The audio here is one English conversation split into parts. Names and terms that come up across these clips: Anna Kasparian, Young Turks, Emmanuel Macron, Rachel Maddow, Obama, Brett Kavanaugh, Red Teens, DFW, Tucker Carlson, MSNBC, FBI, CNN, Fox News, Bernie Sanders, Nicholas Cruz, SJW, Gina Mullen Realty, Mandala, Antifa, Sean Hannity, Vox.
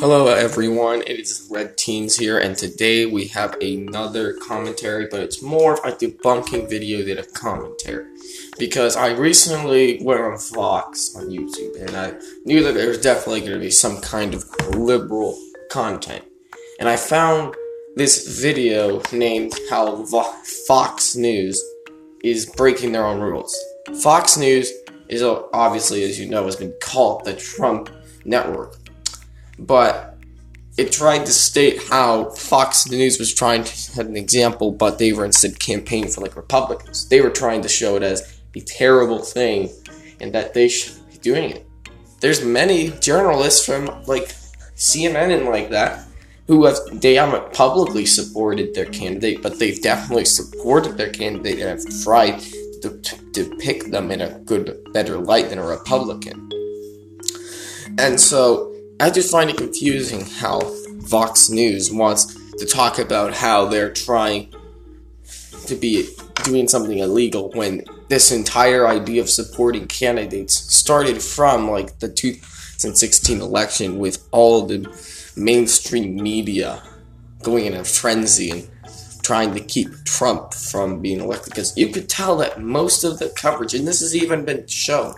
Hello everyone, it is Red Teens here, and today we have another commentary, but it's more of a debunking video than a commentary. Because I recently went on Fox on YouTube, and I knew that there was definitely going to be some kind of liberal content. And I found this video named How Fox News is Breaking Their Own Rules. Fox News is obviously, as you know, has been called the Trump Network. But it tried to state how Fox News was trying to have an example, but they were instead campaigning for, like, Republicans. They were trying to show it as a terrible thing and that they should be doing it. There's many journalists from, like, CNN and like that who haven't publicly supported their candidate, but they've definitely supported their candidate and have tried to pick them in a good, better light than a Republican. And so I just find it confusing how Fox News wants to talk about how they're trying to be doing something illegal when this entire idea of supporting candidates started from, like, the 2016 election with all the mainstream media going in a frenzy and trying to keep Trump from being elected. Because you could tell that most of the coverage, and this has even been shown,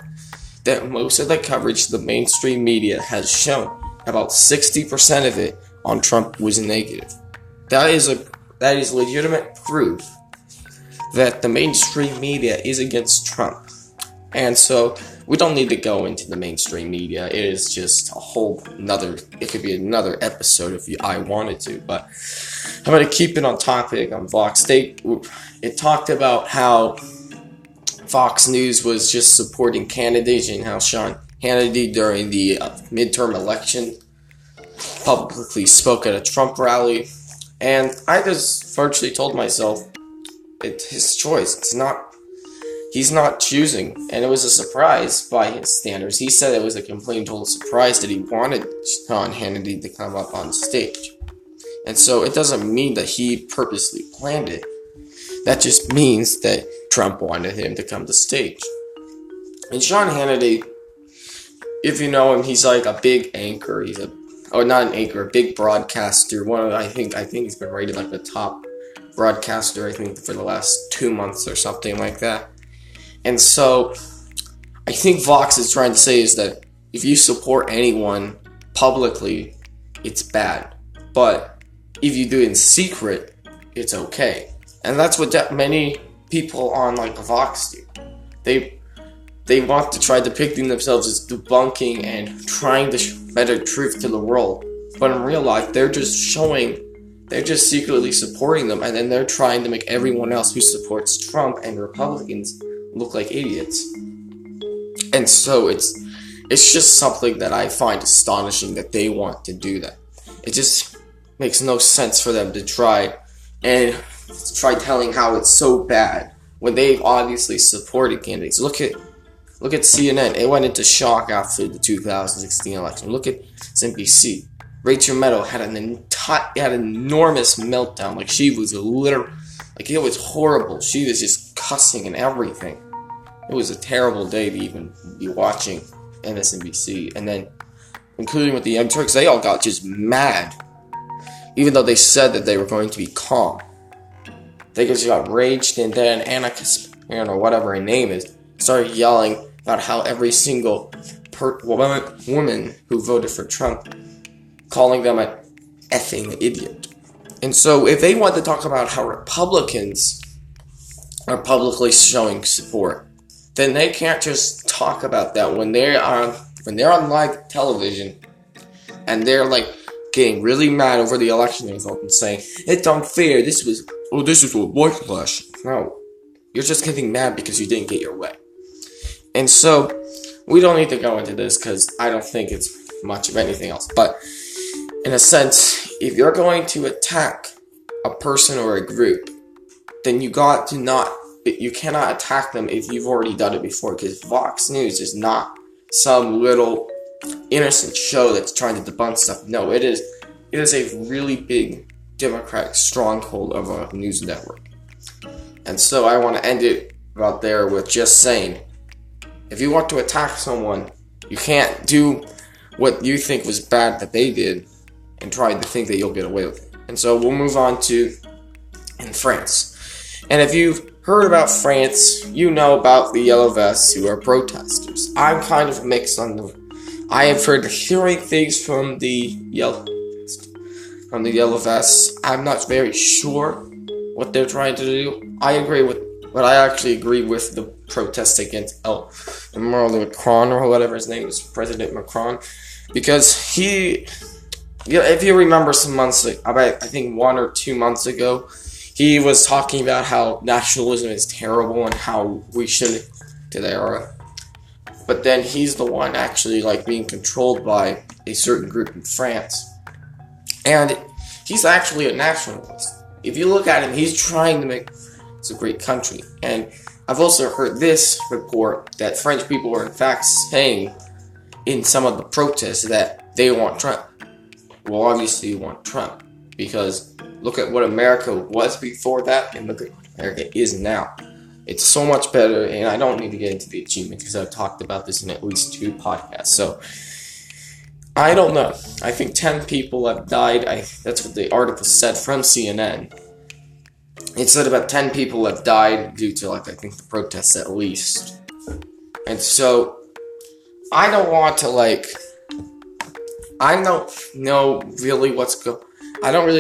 that most of the coverage the mainstream media has shown, about 60% of it on Trump, was negative. That is legitimate proof that the mainstream media is against Trump. And so we don't need to go into the mainstream media. It is just it could be another episode if I wanted to, but I'm going to keep it on topic on Fox. It talked about how Fox News was just supporting candidates and how Sean Hannity during the midterm election publicly spoke at a Trump rally. And I just virtually told myself, it's his choice. He's not choosing. And it was a surprise by his standards. He said it was a complete and total surprise that he wanted Sean Hannity to come up on stage. And so it doesn't mean that he purposely planned it. That just means that Trump wanted him to come to stage. And Sean Hannity, if you know him, he's like a big anchor. A big broadcaster. I think he's been rated like the top broadcaster, I think, for the last 2 months or something like that. And so I think Vox is trying to say is that if you support anyone publicly, it's bad. But if you do it in secret, it's okay. And that's what many people on, like, Vox do. They want to try depicting themselves as debunking and trying to better truth to the world. But in real life, they're just secretly supporting them, and then they're trying to make everyone else who supports Trump and Republicans look like idiots. And so it's just something that I find astonishing that they want to do that. It just makes no sense for them to try telling how it's so bad when they've obviously supported candidates. Look at CNN. It went into shock after the 2016 election. Look at MSNBC. Rachel Maddow had an enormous meltdown. Like, she was it was horrible. She was just cussing and everything. It was a terrible day to even be watching MSNBC. And then, including with the Young Turks, they all got just mad, even though they said that they were going to be calm. They just got raged, and then Anna Kasparian, or whatever her name is, started yelling about how every single woman who voted for Trump, calling them an effing idiot. And so if they want to talk about how Republicans are publicly showing support, then they can't just talk about that when they're on live television and they're, like, getting really mad over the election result and saying, it's unfair, this is a whitewash. No, you're just getting mad because you didn't get your way. And so we don't need to go into this because I don't think it's much of anything else. But in a sense, if you're going to attack a person or a group, then you cannot attack them if you've already done it before, because Fox News is not some little innocent show that's trying to debunk stuff. No, it is a really big Democratic stronghold of a news network. And so I want to end it about there with just saying, if you want to attack someone, you can't do what you think was bad that they did and tried to think that you'll get away with it. And so we'll move on to in France. And if you've heard about France, you know about the yellow vests who are protesters. I'm kind of mixed on them. I have heard hearing things from the yellow vests. I'm not very sure what they're trying to do. I actually agree with the protest against Emmanuel Macron, or whatever his name is, President Macron, because if you remember some months ago, I think 1 or 2 months ago, he was talking about how nationalism is terrible and how we shouldn't do that. But then he's the one actually being controlled by a certain group in France. And he's actually a nationalist. If you look at him, he's trying to make it's a great country. And I've also heard this report that French people are in fact saying in some of the protests that they want Trump. Well, obviously you want Trump, because look at what America was before that and look at what America is now. It's so much better, and I don't need to get into the achievement because I've talked about this in at least 2 podcasts. So I don't know. I think 10 people have died. That's what the article said from CNN. It said about 10 people have died due to, I think, the protests at least. And so, I don't want to, I don't really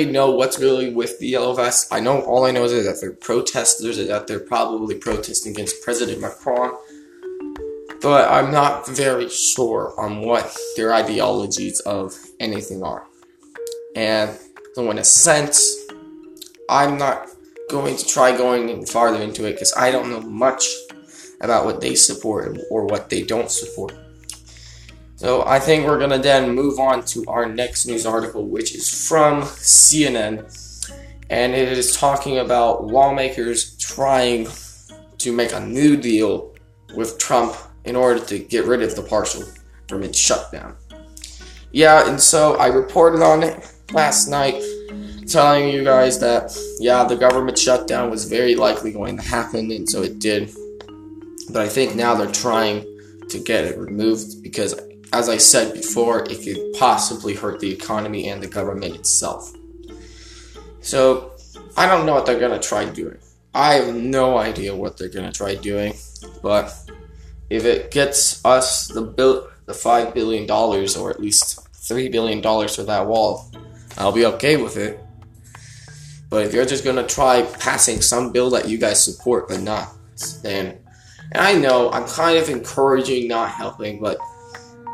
know what's really with the yellow vests. All I know is that they're protesters, and that they're probably protesting against President Macron. But I'm not very sure on what their ideologies of anything are. And so in a sense, I'm not going to try going farther into it because I don't know much about what they support or what they don't support. So I think we're going to then move on to our next news article, which is from CNN, and it is talking about lawmakers trying to make a new deal with Trump in order to get rid of the partial government shutdown. Yeah, and so I reported on it last night, telling you guys that, yeah, the government shutdown was very likely going to happen, and so it did. But I think now they're trying to get it removed because, as I said before, it could possibly hurt the economy and the government itself. So I don't know what they're going to try doing. I have no idea what they're going to try doing, but if it gets us the $5 billion or at least $3 billion for that wall, I'll be okay with it. But if you're just going to try passing some bill that you guys support, but not, then... And I know I'm kind of encouraging not helping, but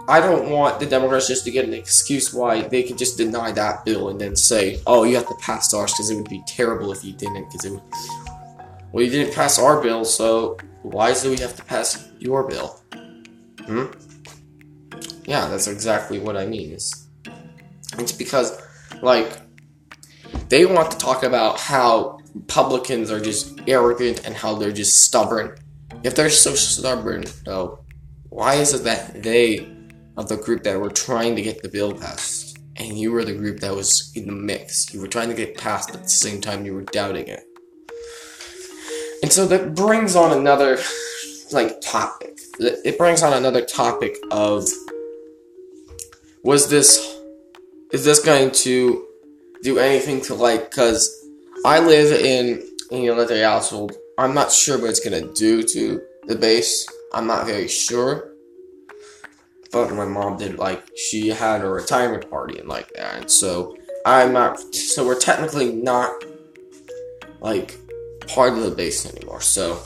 I don't want the Democrats just to get an excuse why they could just deny that bill and then say, oh, you have to pass ours because it would be terrible if you didn't, well, you didn't pass our bill, so why do we have to pass your bill? Yeah, that's exactly what I mean. It's because, they want to talk about how Republicans are just arrogant and how they're just stubborn. If they're so stubborn, though, why is it that they are the group that were trying to get the bill passed, and you were the group that was in the mix? You were trying to get it passed, but at the same time you were doubting it. And so that brings on another, topic. It brings on another topic of, is this going to do anything to, because I live in the military household. I'm not sure what it's going to do to the base. I'm not very sure. But my mom did, she had a retirement party and that. And so, we're technically not, part of the base anymore. So,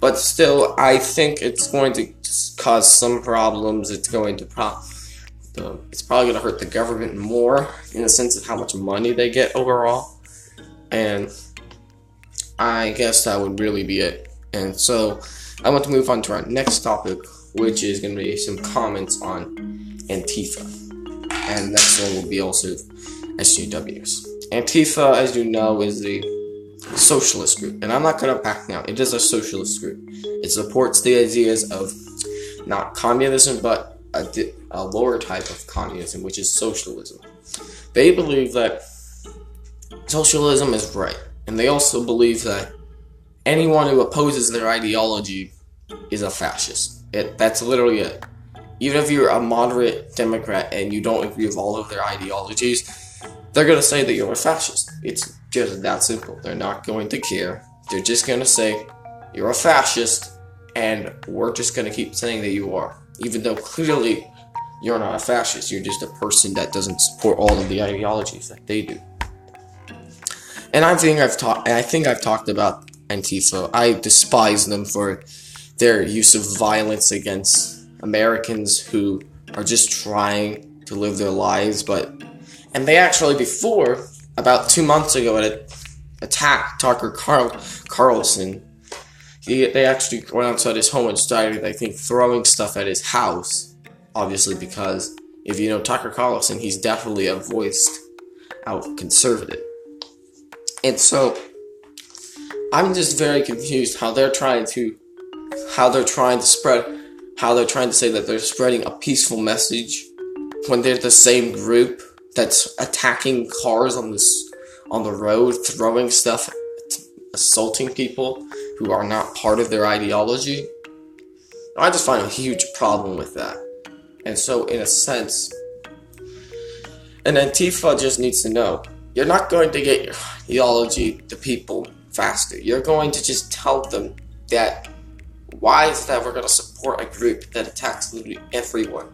but still, I think it's going to cause some problems. It's probably going to hurt the government more in the sense of how much money they get overall. And I guess that would really be it. And so I want to move on to our next topic, which is going to be some comments on Antifa. And next one will be also SJWs. Antifa, as you know, is the socialist group. And I'm not going to back down. It is a socialist group. It supports the ideas of not communism, but a lower type of communism, which is socialism. They believe that socialism is right, and they also believe that anyone who opposes their ideology is a fascist. That's literally it. even if you're a moderate Democrat and you don't agree with all of their ideologies, they're going to say that you're a fascist. It's just that simple. They're not going to care. They're just going to say you're a fascist, and we're just going to keep saying that you are, even though clearly you're not a fascist. You're just a person that doesn't support all of the ideologies that they do. And I think I've talked about Antifa. I despise them for their use of violence against Americans who are just trying to live their lives. And they actually, before, about 2 months ago, had attacked Tucker Carlson. They actually went outside his home and started, I think, throwing stuff at his house. Obviously, because if you know Tucker Carlson, he's definitely a voiced out conservative. And so I'm just very confused how they're trying to say that they're spreading a peaceful message when they're the same group that's attacking cars on the road, throwing stuff, assaulting people who are not part of their ideology. I just find a huge problem with that. And so, in a sense, an Antifa just needs to know, you're not going to get your ideology to people faster. You're going to just tell them that, why is that we're going to support a group that attacks literally everyone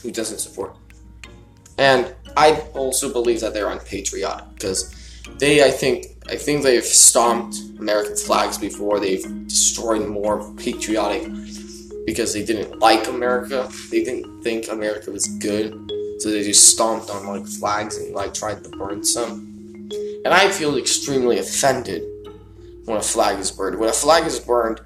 who doesn't support it? And I also believe that they're unpatriotic, because I think they've stomped American flags before. They've destroyed more patriotic because they didn't like America. They didn't think America was good. So they just stomped on flags and tried to burn some. And I feel extremely offended when a flag is burned. When a flag is burned,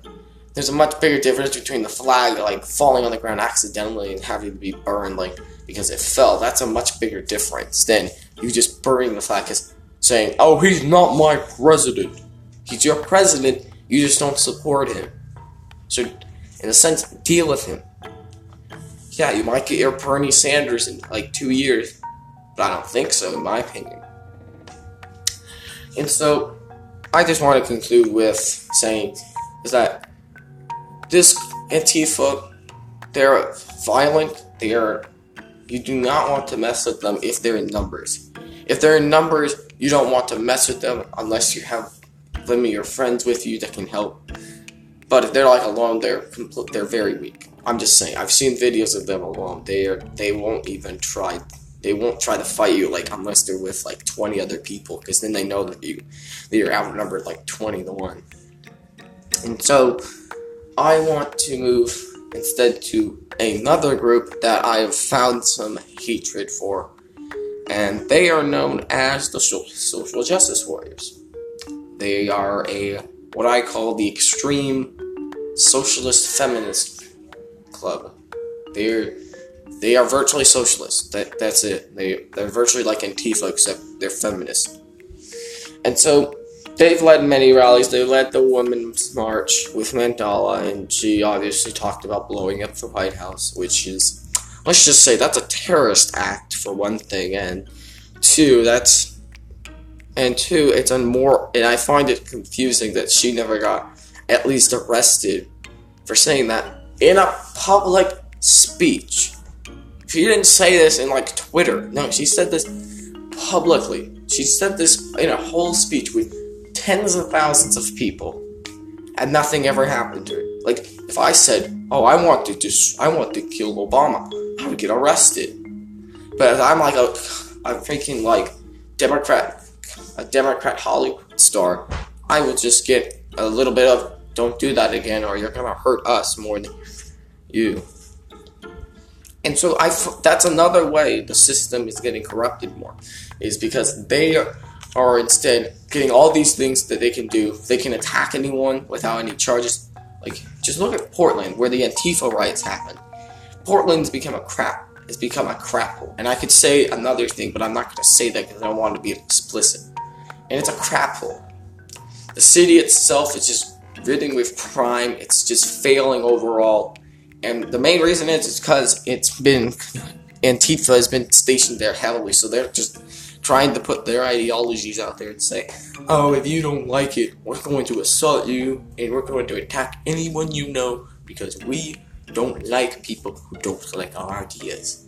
there's a much bigger difference between the flag falling on the ground accidentally and having to be burned because it fell. That's a much bigger difference than you just burning the flag because saying, oh, he's not my president. He's your president, you just don't support him. So in a sense, deal with him. Yeah, you might get your Bernie Sanders in 2 years, but I don't think so, in my opinion. And so, I just want to conclude with saying is that this Antifa, they're violent. You do not want to mess with them if they're in numbers. If they're in numbers, you don't want to mess with them unless you have limit your friends with you that can help. But if they're alone, they're very weak. I'm just saying, I've seen videos of them alone. They won't even try. They won't try to fight you unless they're with 20 other people, because then they know that you're outnumbered 20-1. And so I want to move instead to another group that I have found some hatred for, and they are known as the social justice warriors. They are what I call the extreme socialist feminist club. They are virtually socialist. That's it. They're virtually like Antifa, except they're feminist. And so they've led many rallies. They led the Women's March with Mandala, and she obviously talked about blowing up the White House, which is, let's just say, that's a terrorist act for one thing, and two, it's unmoral, and I find it confusing that she never got at least arrested for saying that in a public speech. She didn't say this in Twitter. No, she said this publicly. She said this in a whole speech with tens of thousands of people, and nothing ever happened to her. If I said, "Oh, I want to kill Obama," I would get arrested. But if I'm a freaking Democrat Hollywood star, I would just get a little bit of, don't do that again, or you're gonna hurt us more than you. And so that's another way the system is getting corrupted more, is because they are instead getting all these things that they can do. They can attack anyone without any charges. Just look at Portland, where the Antifa riots happened. Portland's become a crap. It's become a crap hole. And I could say another thing, but I'm not gonna say that because I don't want to be explicit. And it's a crap hole. The city itself is just ridden with crime. It's just failing overall, and the main reason is because Antifa has been stationed there heavily, so they're just trying to put their ideologies out there and say, oh, if you don't like it, we're going to assault you, and we're going to attack anyone you know, because we don't like people who don't like our ideas.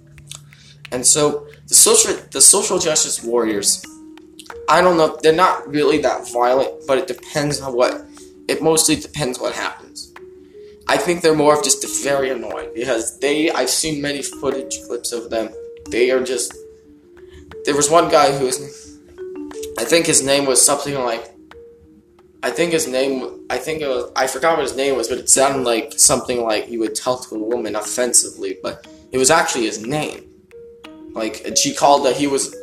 And so the social justice warriors, I don't know, they're not really that violent, but it mostly depends what happens. I think they're more of just very annoying, because I've seen many footage clips of them. They are just, there was one guy who was, I forgot what his name was, but it sounded like something like he would tell to a woman offensively, but it was actually his name. Like, and she called that he was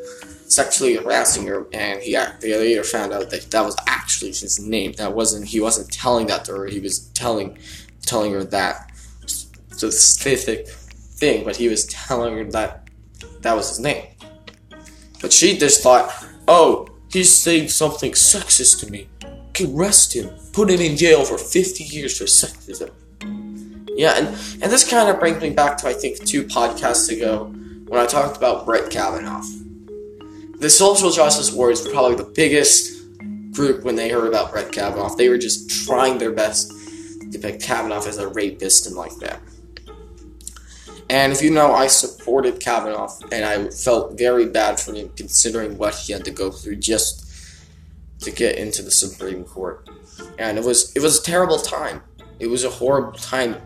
sexually harassing her, and they later found out that that was actually his name. He wasn't telling that to her, he was telling her that specific thing, but he was telling her that was his name. But she just thought, oh, he's saying something sexist to me. Arrest him, put him in jail for 50 years for sexism. Yeah, and this kind of brings me back to, I think, 2 podcasts ago when I talked about Brett Kavanaugh. The social justice warriors were probably the biggest group when they heard about Brett Kavanaugh. They were just trying their best to depict Kavanaugh as a rapist and like that. And if you know, I supported Kavanaugh, and I felt very bad for him considering what he had to go through just to get into the Supreme Court. And it was a terrible time. It was a horrible time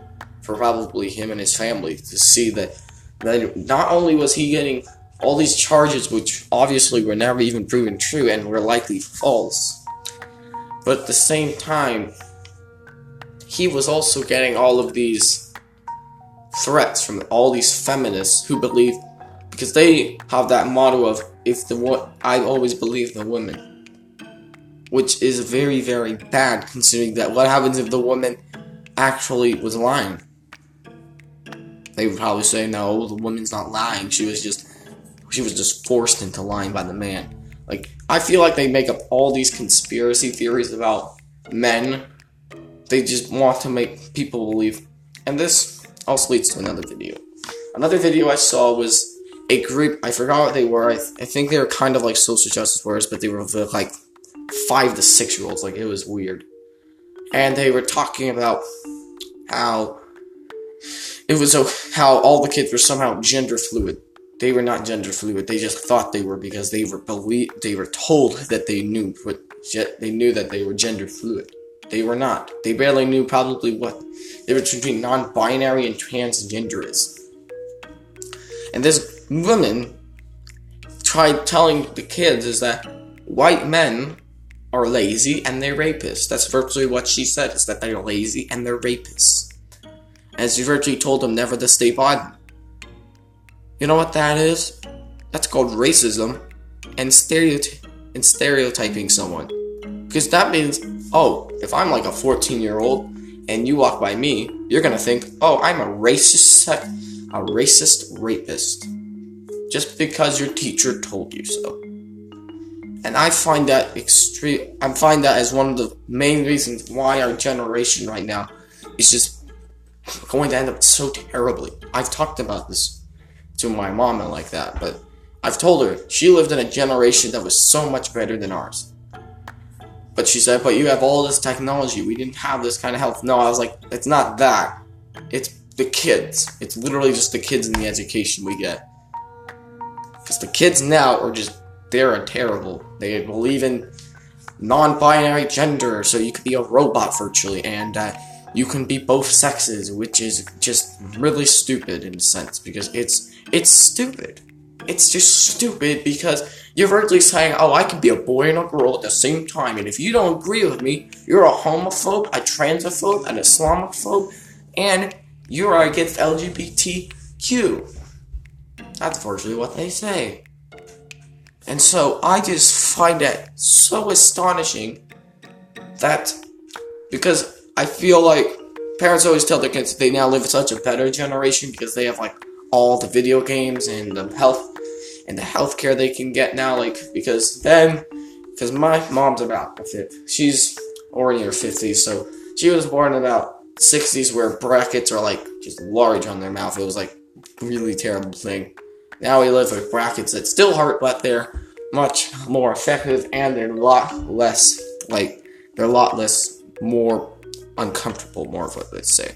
for probably him and his family to see that not only was he getting all these charges, which obviously were never even proven true and were likely false, but at the same time, he was also getting all of these threats from all these feminists who believe, because they have that motto of, I always believe the women. Which is very, very bad, considering that what happens if the woman actually was lying? They would probably say, no, the woman's not lying. She was just forced into lying by the man. Like, I feel like they make up all these conspiracy theories about men. They just want to make people believe. And this also leads to another video. Another video I saw was a group, I forgot what they were. I think they were kind of like social justice warriors, but they were like 5 to 6 year olds, like, it was weird. And they were talking about how how all the kids were somehow gender fluid. They were not gender fluid, they just thought they were, because they were told that they knew, but they knew that they were gender fluid. They were not. They barely knew probably what they were between non-binary and transgender is. And this woman tried telling the kids is that white men are lazy and they're rapists. That's virtually what she said, is that they're lazy and they're rapists. And she virtually told them never to stay by them. You know what that is? That's called racism and stereotyping someone. Because that means, oh, if I'm like a 14-year-old and you walk by me, you're going to think, oh, I'm a racist rapist. Just because your teacher told you so. And I find that as one of the main reasons why our generation right now is just going to end up so terribly. I've talked about this to my mom and like that, but I've told her she lived in a generation that was so much better than ours. But she said, but you have all this technology, we didn't have this kind of health. No, I was like, it's not that. It's the kids. It's literally just the kids and the education we get. Because the kids now are just, they're terrible. They believe in non-binary gender, so you could be a robot virtually, and you can be both sexes, which is just really stupid in a sense, because it's stupid. It's just stupid because you're virtually saying, oh, I can be a boy and a girl at the same time, and if you don't agree with me, you're a homophobe, a transphobe, an Islamophobe, and you are against LGBTQ. That's virtually what they say. And so I just find that so astonishing, that because I feel like parents always tell their kids they now live in such a better generation because they have like all the video games and the healthcare they can get now, like, because my mom's about the 50s. She's already in her 50s, so she was born in about 60s where brackets are like just large on their mouth. It was like a really terrible thing. Now we live with brackets that still hurt, but they're much more effective and they're a lot less more uncomfortable, more of what they say.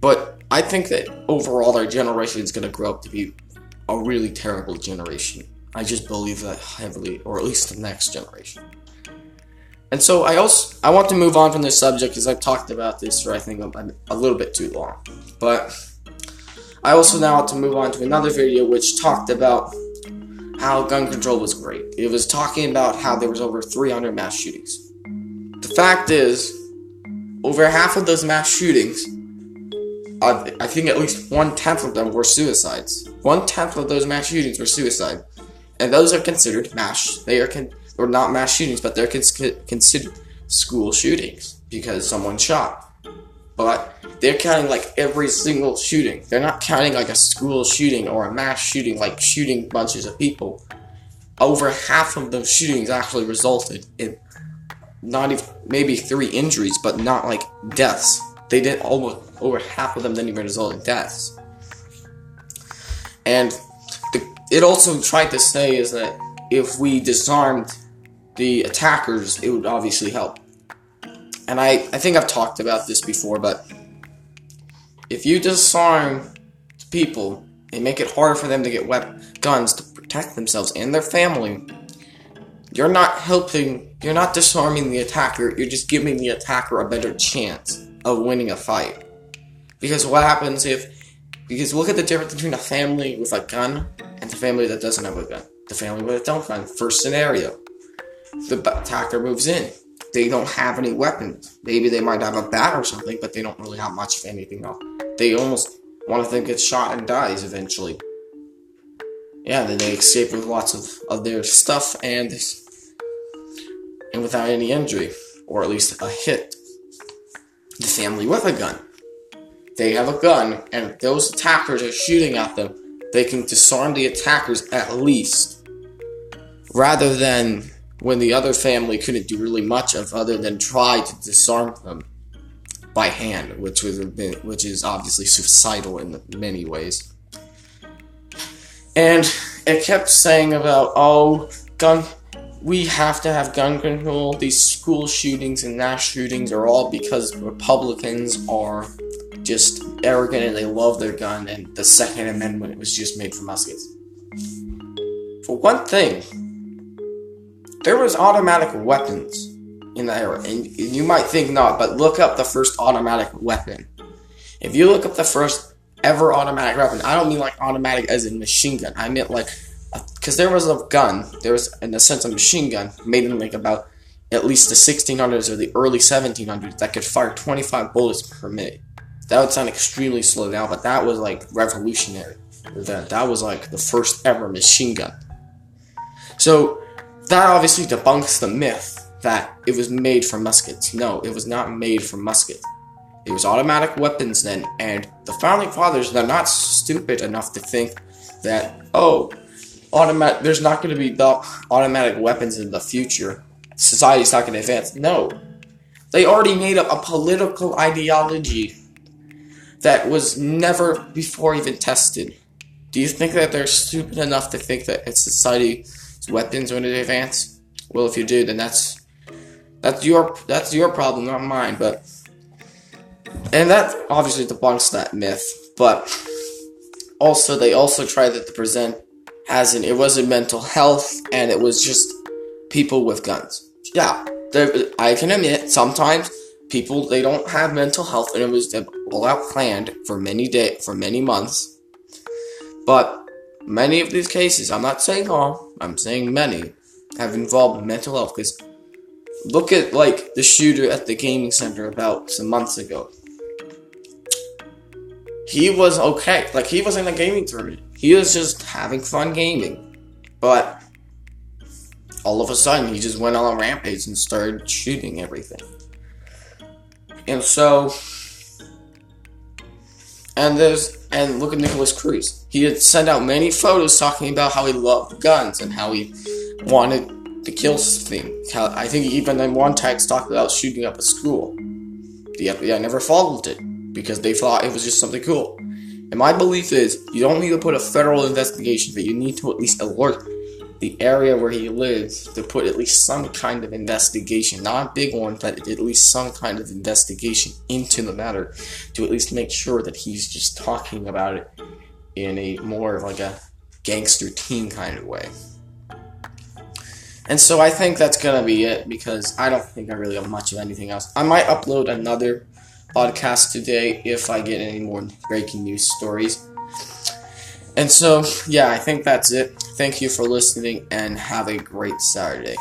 But I think that overall our generation is going to grow up to be a really terrible generation. I just believe that heavily, or at least the next generation. And so I want to move on from this subject because I've talked about this for I think a little bit too long. But I also now want to move on to another video which talked about how gun control was great. It was talking about how there was over 300 mass shootings. The fact is, over half of those mass shootings, I think at least 1/10 of them were suicides. 1/10 of those mass shootings were suicide. And those are considered mass, or not mass shootings, but they're considered school shootings because someone shot. But they're counting like every single shooting. They're not counting like a school shooting or a mass shooting, like shooting bunches of people. Over half of those shootings actually resulted in not even, maybe 3 injuries, but not like deaths. They didn't, almost over half of them didn't even result in deaths. And it also tried to say is that if we disarmed the attackers, it would obviously help. And I think I've talked about this before, but if you disarm people and make it harder for them to get guns to protect themselves and their family, you're not helping, you're not disarming the attacker, you're just giving the attacker a better chance of winning a fight. Because what happens because look at the difference between a family with a gun and the family that doesn't have a gun. The family with a gun, first scenario, the attacker moves in. They don't have any weapons. Maybe they might have a bat or something, but they don't really have much of anything else. They almost, one of them gets shot and dies eventually. Yeah, then they escape with lots of their stuff and without any injury, or at least a hit. The family with a gun, they have a gun, and if those attackers are shooting at them, they can disarm the attackers at least, rather than when the other family couldn't do really much of other than try to disarm them by hand, which is obviously suicidal in many ways. And it kept saying about, we have to have gun control, these school shootings and mass shootings are all because Republicans are just arrogant and they love their gun, and the Second Amendment was just made for muskets. For one thing, there was automatic weapons in the era, and you might think not, but look up the first automatic weapon. If you look up the first ever automatic weapon, I don't mean like automatic as in machine gun, I meant like, because there was a gun, there was in a sense a machine gun made in like about at least the 1600s or the early 1700s that could fire 25 bullets per minute. That would sound extremely slow now, but that was like revolutionary. That was like the first ever machine gun. So that obviously debunks the myth that it was made for muskets. No, it was not made for muskets. It was automatic weapons then, and the Founding Fathers, they're not stupid enough to think that, there's not going to be the automatic weapons in the future. Society's not going to advance. No. They already made up a political ideology that was never before even tested. Do you think that they're stupid enough to think that it's society... weapons when it advance? Well, if you do, then that's your problem, not mine. But and that obviously debunks that myth. But also, they also tried to present as in it wasn't mental health and it was just people with guns. Yeah, I can admit sometimes people they don't have mental health and it was all out planned for many months. But many of these cases, I'm not saying all, I'm saying many, have involved mental health. Because look at, like, the shooter at the gaming center about some months ago. He was okay. Like, he was in a gaming tournament. He was just having fun gaming. But all of a sudden, he just went on a rampage and started shooting everything. And so... And look at Nicholas Cruz. He had sent out many photos talking about how he loved guns and how he wanted to kill things. I think even in one text talked about shooting up a school. The FBI never followed it because they thought it was just something cool. And my belief is you don't need to put a federal investigation, but you need to at least alert the area where he lives to put at least some kind of investigation, not a big one, but at least some kind of investigation into the matter to at least make sure that he's just talking about it in a more of like a gangster teen kind of way. And so I think that's going to be it, because I don't think I really have much of anything else. I might upload another podcast today if I get any more breaking news stories. And so, yeah, I think that's it. Thank you for listening, and have a great Saturday.